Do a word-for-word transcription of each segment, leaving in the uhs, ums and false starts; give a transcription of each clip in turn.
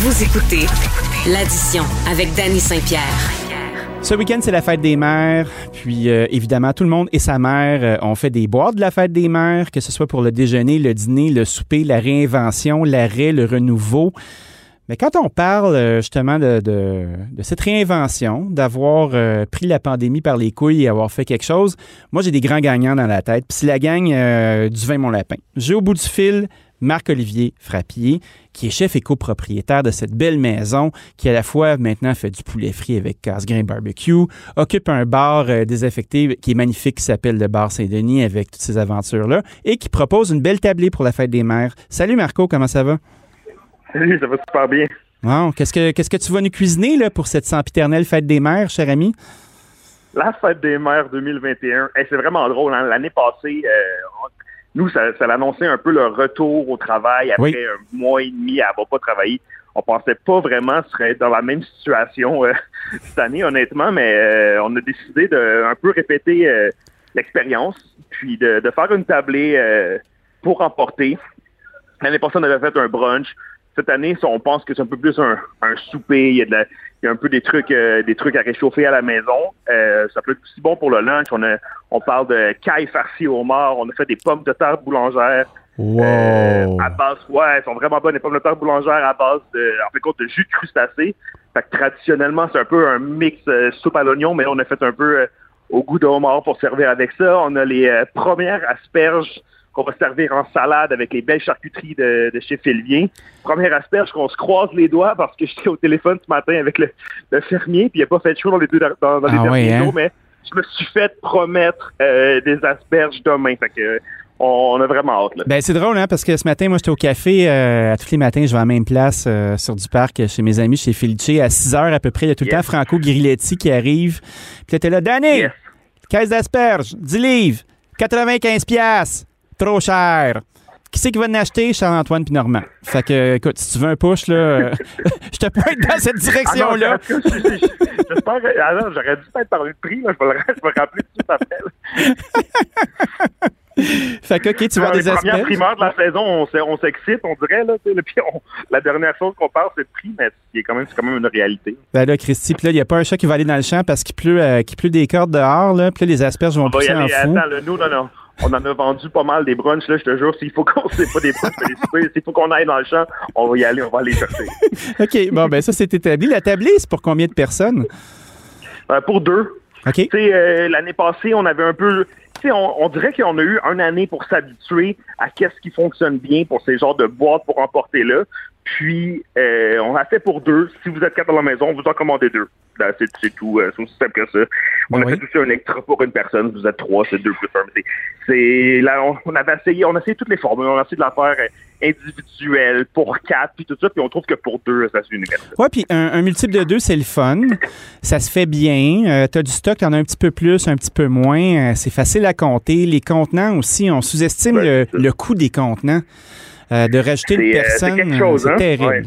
Vous écoutez l'addition avec Dany Saint-Pierre. Ce week-end, c'est la fête des mères. Puis, euh, évidemment, tout le monde et sa mère euh, ont fait des boîtes de la fête des mères, que ce soit pour le déjeuner, le dîner, le souper, la réinvention, l'arrêt, le renouveau. Mais quand on parle justement de, de, de cette réinvention, d'avoir euh, pris la pandémie par les couilles et avoir fait quelque chose, moi, j'ai des grands gagnants dans la tête. Puis c'est la gang euh, du vin Mon Lapin. J'ai au bout du fil Marc-Olivier Frappier, qui est chef et copropriétaire de cette belle maison qui, à la fois, maintenant, fait du poulet frit avec Cassegrain B B Q, occupe un bar euh, désaffecté qui est magnifique, qui s'appelle le Bar Saint-Denis, avec toutes ces aventures-là, et qui propose une belle tablée pour la fête des mères. Salut Marco, comment ça va? Salut, ça va super bien. Wow. Qu'est-ce que qu'est-ce que tu vas nous cuisiner là, pour cette sempiternelle fête des mères, cher ami? La fête des mères deux mille vingt et un, hey, c'est vraiment drôle. Hein? L'année passée, euh, nous, ça, ça l'annonçait un peu le retour au travail après oui. un mois et demi à ne pas travailler. On pensait pas vraiment serait dans la même situation euh, cette année, honnêtement, mais euh, on a décidé de un peu répéter euh, l'expérience, puis de, de faire une tablée euh, pour emporter. L'année passée, on avait fait un brunch. Cette année, on pense que c'est un peu plus un, un souper. Il y a de la, il y a un peu des trucs, euh, des trucs à réchauffer à la maison. Euh, ça peut être aussi bon pour le lunch. On, a, on parle de caille farcie au homard. On a fait des pommes de terre boulangères wow. euh, à base. Ouais, elles sont vraiment bonnes. Les pommes de terre boulangères à base de, en fait, de jus de crustacés. Fait que traditionnellement, c'est un peu un mix euh, soupe à l'oignon, mais là, on a fait un peu euh, au goût de homard pour servir avec ça. On a les euh, premières asperges qu'on va servir en salade avec les belles charcuteries de, de chez Felice. Première asperge qu'on se croise les doigts parce que j'étais au téléphone ce matin avec le, le fermier, puis il n'a pas fait chaud dans les deux dans, dans les ah derniers oui, hein? jours, mais je me suis fait promettre euh, des asperges demain. Fait que on a vraiment hâte. Là. Bien, c'est drôle, hein, parce que ce matin, moi, j'étais au café. Euh, à tous les matins, je vais à la même place euh, sur du parc chez mes amis, chez Felice. À six heures à peu près, il y a tout yes. le temps Franco Grilletti qui arrive. Puis là, t'es là, Danny, yes. caisse d'asperges, dix livres, quatre-vingt-quinze piastres. Trop cher. Qui c'est qui va en acheter? Charles-Antoine puis Normand. Fait que, écoute, si tu veux un push, là, je te pointe dans cette direction-là. Ah non, je, je, je, j'espère, alors, j'aurais dû peut-être parler de prix, là. Je vais me rappeler tout à fait. Fait que, OK, tu vois des aspects. La première primeur de la saison, on s'excite, on dirait, là. Puis on, la dernière chose qu'on parle, c'est le prix, mais c'est quand même, c'est quand même une réalité. Ben là, Christy, puis là, il n'y a pas un chat qui va aller dans le champ parce qu'il pleut, euh, qu'il pleut des cordes dehors, là. Puis là, les asperges vont pousser en fou. Attends, le nous, non, non. On en a vendu pas mal des brunchs, là, je te jure. S'il faut qu'on c'est pas des brunchs, mais des soupers, s'il faut qu'on aille dans le champ, on va y aller, on va aller chercher. OK, bon, ben ça, c'est établi. La tablée, c'est pour combien de personnes? Euh, pour deux. OK. Tu sais, euh, l'année passée, on avait un peu... Tu sais, on, on dirait qu'on a eu une année pour s'habituer à qu'est-ce qui fonctionne bien pour ces genres de boîtes pour emporter-là. Puis, euh, on a fait pour deux. Si vous êtes quatre à la maison, vous en commandez deux. Là, c'est, c'est tout. Euh, c'est aussi simple que ça. On oui. a fait aussi un extra pour une personne. Vous êtes trois, c'est deux plus un. C'est, c'est, là, on, on avait essayé, on a essayé toutes les formules. On a essayé de la faire individuelle, pour quatre, puis tout ça. Puis on trouve que pour deux, ça se universe. Oui, puis un, un multiple de deux, c'est le fun. Ça se fait bien. Euh, tu as du stock, tu en as un petit peu plus, un petit peu moins. Euh, c'est facile à compter. Les contenants aussi, on sous-estime ben, le, le coût des contenants. Euh, de rajouter c'est, une personne, euh, c'est quelque chose, c'est hein? terrible. Ouais.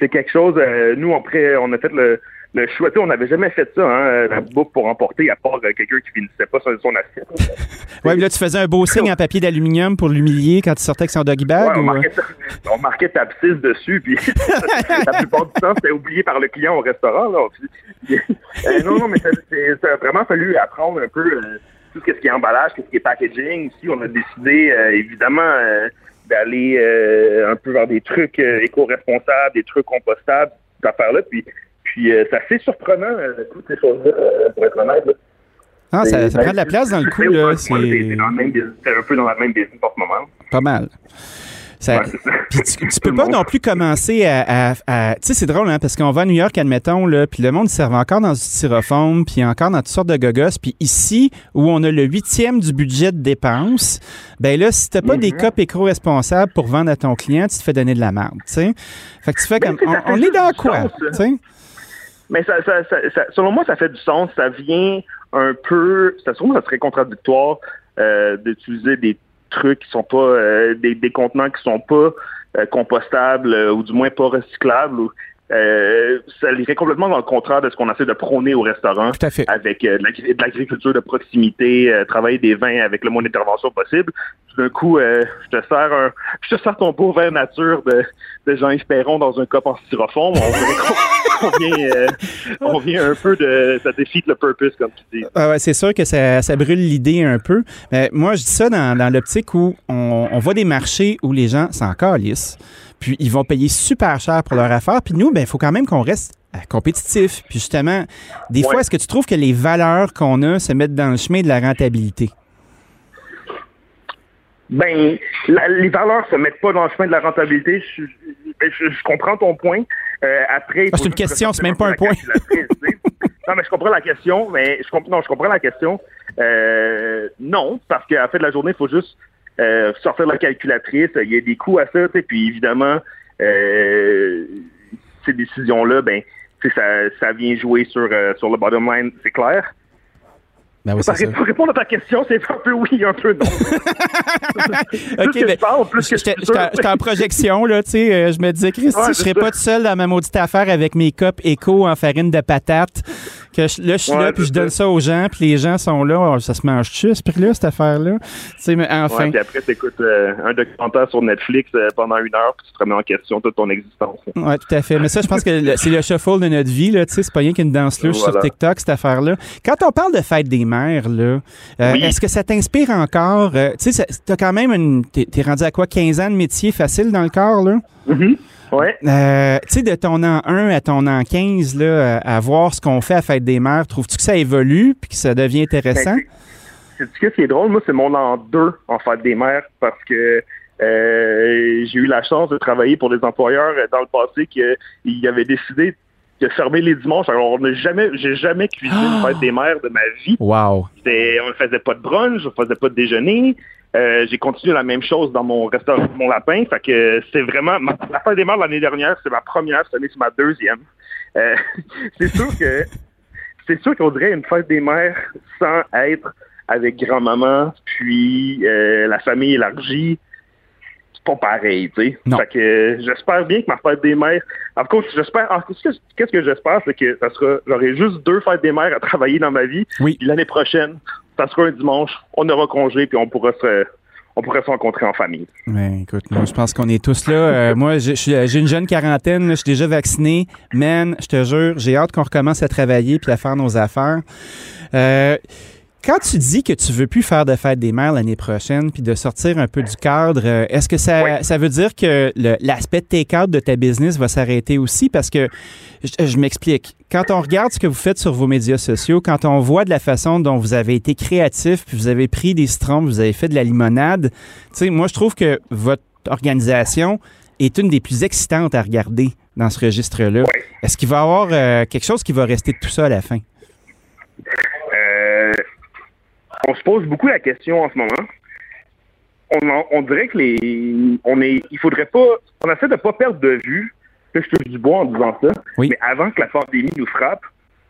C'est quelque chose, euh, nous, après, on a fait le, le choix, on n'avait jamais fait ça, hein, la bouffe pour emporter, à part euh, quelqu'un qui finissait pas son assiette. Oui, là, tu faisais un beau signe en papier d'aluminium pour l'humilier quand tu sortais avec son doggy bag? Ouais, on, ou... marquait, on marquait ta abscisse dessus, puis la plupart du temps, c'était oublié par le client au restaurant. Là, puis, euh, non, non, mais ça, c'est, ça a vraiment fallu apprendre un peu euh, tout ce qui est emballage, tout ce qui est packaging. Ici, on a décidé, euh, évidemment... Euh, d'aller euh, un peu vers des trucs euh, éco-responsables, des trucs compostables, cette affaire-là. Puis, puis euh, c'est assez surprenant, euh, toutes ces choses-là, euh, pour être honnête. Là. Ah, c'est, ça, ça prend de la place dans le coup, là. C'est, c'est, c'est, dans le même, c'est un peu dans la même business en ce moment. Pas mal. Ça, ouais, puis tu, tu peux pas non plus commencer à... à, à tu sais, c'est drôle, hein, parce qu'on va à New York, admettons, là, puis le monde serve encore dans du styrofoam, puis encore dans toutes sortes de gogosses. Puis ici, où on a le huitième du budget de dépenses, ben là, si t'as pas mm-hmm. des copes éco-responsables pour vendre à ton client, tu te fais donner de la merde, tu sais. Fait que tu fais comme... On, on est dans quoi, tu sais? Mais ça, ça, ça, ça, selon moi, ça fait du sens. Ça vient un peu... Ça, selon moi, ça serait contradictoire euh, d'utiliser des trucs qui sont pas euh, des, des contenants qui sont pas euh, compostables euh, ou du moins pas recyclables ou, Euh, ça irait complètement dans le contraire de ce qu'on essaie de prôner au restaurant. Tout à fait. Avec euh, de l'agriculture de proximité, euh, travailler des vins avec le moins d'intervention possible. Tout d'un coup, euh, je te sers un, je te sers ton beau verre nature de, de Jean-Yves Perron dans un cup en styrofoam. On, on, vient, euh, on vient un peu de... Ça défite le purpose, comme tu dis. Ah ouais, c'est sûr que ça, ça brûle l'idée un peu. Mais moi, je dis ça dans, dans l'optique où on, on voit des marchés où les gens s'en calissent. Puis ils vont payer super cher pour leur affaire. Puis nous, ben il faut quand même qu'on reste euh, compétitif. Puis justement, des ouais. fois, est-ce que tu trouves que les valeurs qu'on a se mettent dans le chemin de la rentabilité? Ben, la, les valeurs se mettent pas dans le chemin de la rentabilité. Je, je, je, je comprends ton point. Euh, après, ah, c'est une question, c'est même pas un point. Non, mais je comprends la question. Mais je comp- non, je comprends la question. Euh, non, parce qu'à la fin de la journée, il faut juste Euh, sortir de la calculatrice, il y a des coûts à ça, puis évidemment, euh, ces décisions-là, ben, ça, ça vient jouer sur, euh, sur le bottom line, c'est clair. Ben oui, c'est ça. Pour répondre à ta question, c'est un peu oui, un peu non. Plus okay, que ben, je parle, plus que je suis sûr. J'étais en projection, là, tu sais, euh, je me disais, Christy, ouais, je ne serais pas tout seul dans ma maudite affaire avec mes cups éco en farine de patate. Que je, là, je suis ouais, là, puis je donne ça aux gens, puis les gens sont là, oh, ça se mange-tu, ce prix-là, cette affaire-là? Tu sais, mais enfin. Ouais, puis après, tu écoutes euh, un documentaire sur Netflix euh, pendant une heure, puis tu te remets en question toute ton existence. Oui, tout à fait. Mais ça, je pense que le, c'est le shuffle de notre vie, là, tu sais, c'est pas rien qu'une danse-luche voilà. sur TikTok, cette affaire-là. Quand on parle de fête des mères, là, euh, oui. est-ce que ça t'inspire encore? Euh, tu sais, t'as quand même une... T'es, t'es rendu à quoi? quinze ans de métier facile dans le corps, là? Mm-hmm. Ouais. Euh, tu sais, de ton an un à ton an quinze, là, à voir ce qu'on fait à Fête des Mères, trouves-tu que ça évolue puis que ça devient intéressant? C'est ce qui est drôle, moi, c'est mon an deux en Fête des Mères parce que euh, j'ai eu la chance de travailler pour des employeurs dans le passé qui avaient décidé de fermer les dimanches. Alors, on n'a jamais, j'ai jamais cuisiné une oh! Fête des Mères de ma vie. Wow. C'était, on ne faisait pas de brunch, on ne faisait pas de déjeuner. Euh, j'ai continué la même chose dans mon restaurant Mon Lapin. Fait que c'est vraiment... Ma, la fête des mères l'année dernière, c'est ma première, cette année, c'est ma deuxième. Euh, c'est sûr que c'est sûr qu'on dirait une fête des mères sans être avec grand-maman, puis euh, la famille élargie. C'est pas pareil, tu sais. Fait que j'espère bien que ma fête des mères... En fait, j'espère... En, qu'est-ce que j'espère, c'est que ça sera, j'aurai juste deux fêtes des mères à travailler dans ma vie. Oui. L'année prochaine... Ça sera un dimanche, on aura congé, puis on pourra se, on pourra se rencontrer en famille. Ouais, écoute, moi, je pense qu'on est tous là. Euh, moi, je, je, j'ai une jeune quarantaine, là, je suis déjà vacciné. Man, je te jure, j'ai hâte qu'on recommence à travailler puis à faire nos affaires. Euh, quand tu dis que tu ne veux plus faire de fête des mères l'année prochaine puis de sortir un peu du cadre, est-ce que ça, oui. ça veut dire que le, l'aspect de tes cadres de ta business va s'arrêter aussi? Parce que, je, je m'explique, quand on regarde ce que vous faites sur vos médias sociaux, quand on voit de la façon dont vous avez été créatif, puis vous avez pris des citrons, vous avez fait de la limonade, tu sais, moi, je trouve que votre organisation est une des plus excitantes à regarder dans ce registre-là. Oui. Est-ce qu'il va y avoir euh, quelque chose qui va rester de tout ça à la fin? Euh, on se pose beaucoup la question en ce moment. On, en, on dirait que les... On est, il faudrait pas... On essaie de ne pas perdre de vue. Je touche du bois en disant ça, oui. mais avant que la pandémie nous frappe,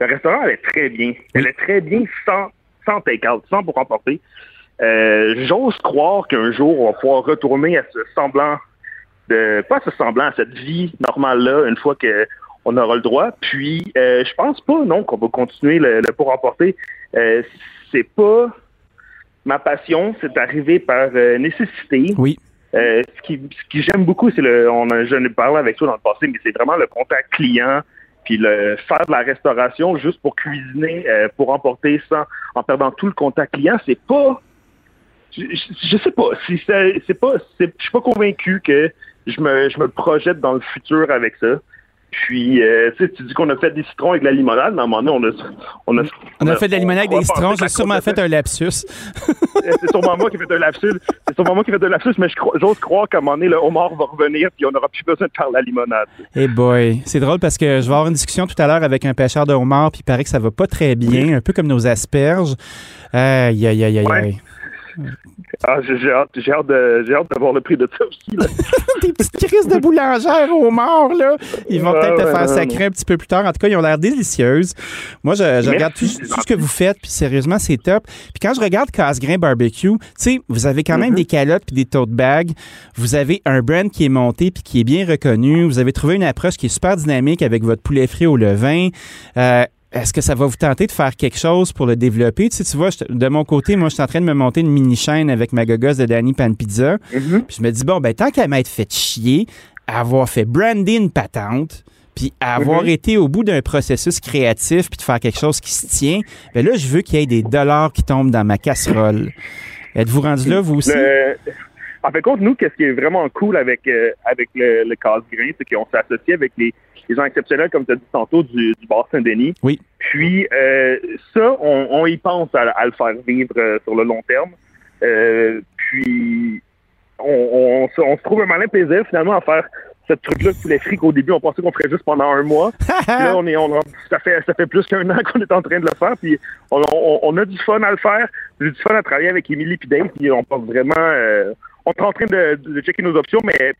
le restaurant allait très bien. Elle est très bien sans, sans take-out, sans pour emporter. Euh, j'ose croire qu'un jour, on va pouvoir retourner à ce semblant, de pas à ce semblant, à cette vie normale-là, une fois qu'on aura le droit. Puis, euh, je pense pas, non, qu'on va continuer le, le pour emporter. Euh, c'est pas ma passion, c'est arrivé par euh, nécessité. Oui. Euh, ce qui, ce qui j'aime beaucoup, c'est le, on a, je ne parlais avec toi dans le passé, mais c'est vraiment le contact client, puis le faire de la restauration juste pour cuisiner, euh, pour emporter sans, en perdant tout le contact client, c'est pas, je, je sais pas, si c'est, c'est pas, c'est, je suis pas convaincu que je me, je me projette dans le futur avec ça. Puis, euh, tu sais, tu dis qu'on a fait des citrons avec de la limonade, mais à un moment donné, on a... On a, on a fait de la limonade avec des citrons, j'ai sûrement fait un lapsus. C'est sûrement moi qui ai fait un lapsus, c'est sûrement moi qui ai fait un lapsus, mais je cro- j'ose croire qu'à un moment donné, le homard va revenir, puis on n'aura plus besoin de faire de la limonade. Eh hey boy, c'est drôle parce que je vais avoir une discussion tout à l'heure avec un pêcheur de homard, puis il paraît que ça va pas très bien, un peu comme nos asperges. Aïe, aïe, aïe, aïe, aïe. Ah, j'ai hâte, j'ai hâte de, j'ai hâte d'avoir le prix de ça aussi. Là. Des petites crises de boulangère aux morts, là. Ils vont ah, peut-être ouais, te faire sacrer ouais. un petit peu plus tard. En tout cas, ils ont l'air délicieuses. Moi, je, je regarde tout, tout ce que vous faites, puis sérieusement, c'est top. Puis quand je regarde Cassegrain B B Q, tu sais, vous avez quand même mm-hmm. des calottes puis des tote bags. Vous avez un brand qui est monté puis qui est bien reconnu. Vous avez trouvé une approche qui est super dynamique avec votre poulet frit au levain. Euh, Est-ce que ça va vous tenter de faire quelque chose pour le développer? Tu sais, tu vois, je, de mon côté, moi, je suis en train de me monter une mini-chaîne avec ma gogosse de Danny Pan Pizza. Mm-hmm. Puis je me dis, bon, ben tant qu'elle m'être fait chier, avoir fait brander une patente, puis avoir mm-hmm. été au bout d'un processus créatif, puis de faire quelque chose qui se tient, ben là, je veux qu'il y ait des dollars qui tombent dans ma casserole. Êtes-vous rendu là, vous aussi? Le... En fait, compte, nous, qu'est-ce qui est vraiment cool avec, euh, avec le, le Cassegrain, c'est qu'on s'est associé avec les... des gens exceptionnels, comme tu as dit tantôt, du, du bar Saint-Denis. Oui. Puis, euh, ça, on, on y pense à, à le faire vivre euh, sur le long terme. Euh, puis, on, on, on, on se trouve un malin plaisir, finalement, à faire ce truc-là de poulet frit qu'au début, on pensait qu'on ferait juste pendant un mois. Puis là, on est, on, ça, fait, ça fait plus qu'un an qu'on est en train de le faire. Puis, on, on, on a du fun à le faire. J'ai du fun à travailler avec Émilie et Dave. Puis, on pense vraiment... Euh, on est en train de, de checker nos options, mais...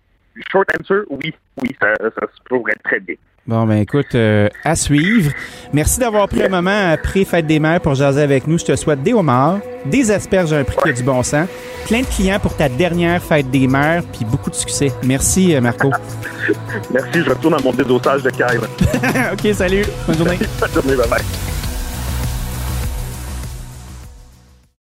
Short answer, oui, oui, ça, ça se pourrait très bien. Bon, ben écoute, euh, à suivre. Merci d'avoir pris un moment après Fête des Mères pour jaser avec nous. Je te souhaite des homards, des asperges à un prix qui a du bon sens, plein de clients pour ta dernière Fête des Mères, puis beaucoup de succès. Merci, Marco. Merci, je retourne à mon dédossage de caille. OK, salut. Bonne journée. Bonne journée, bye-bye.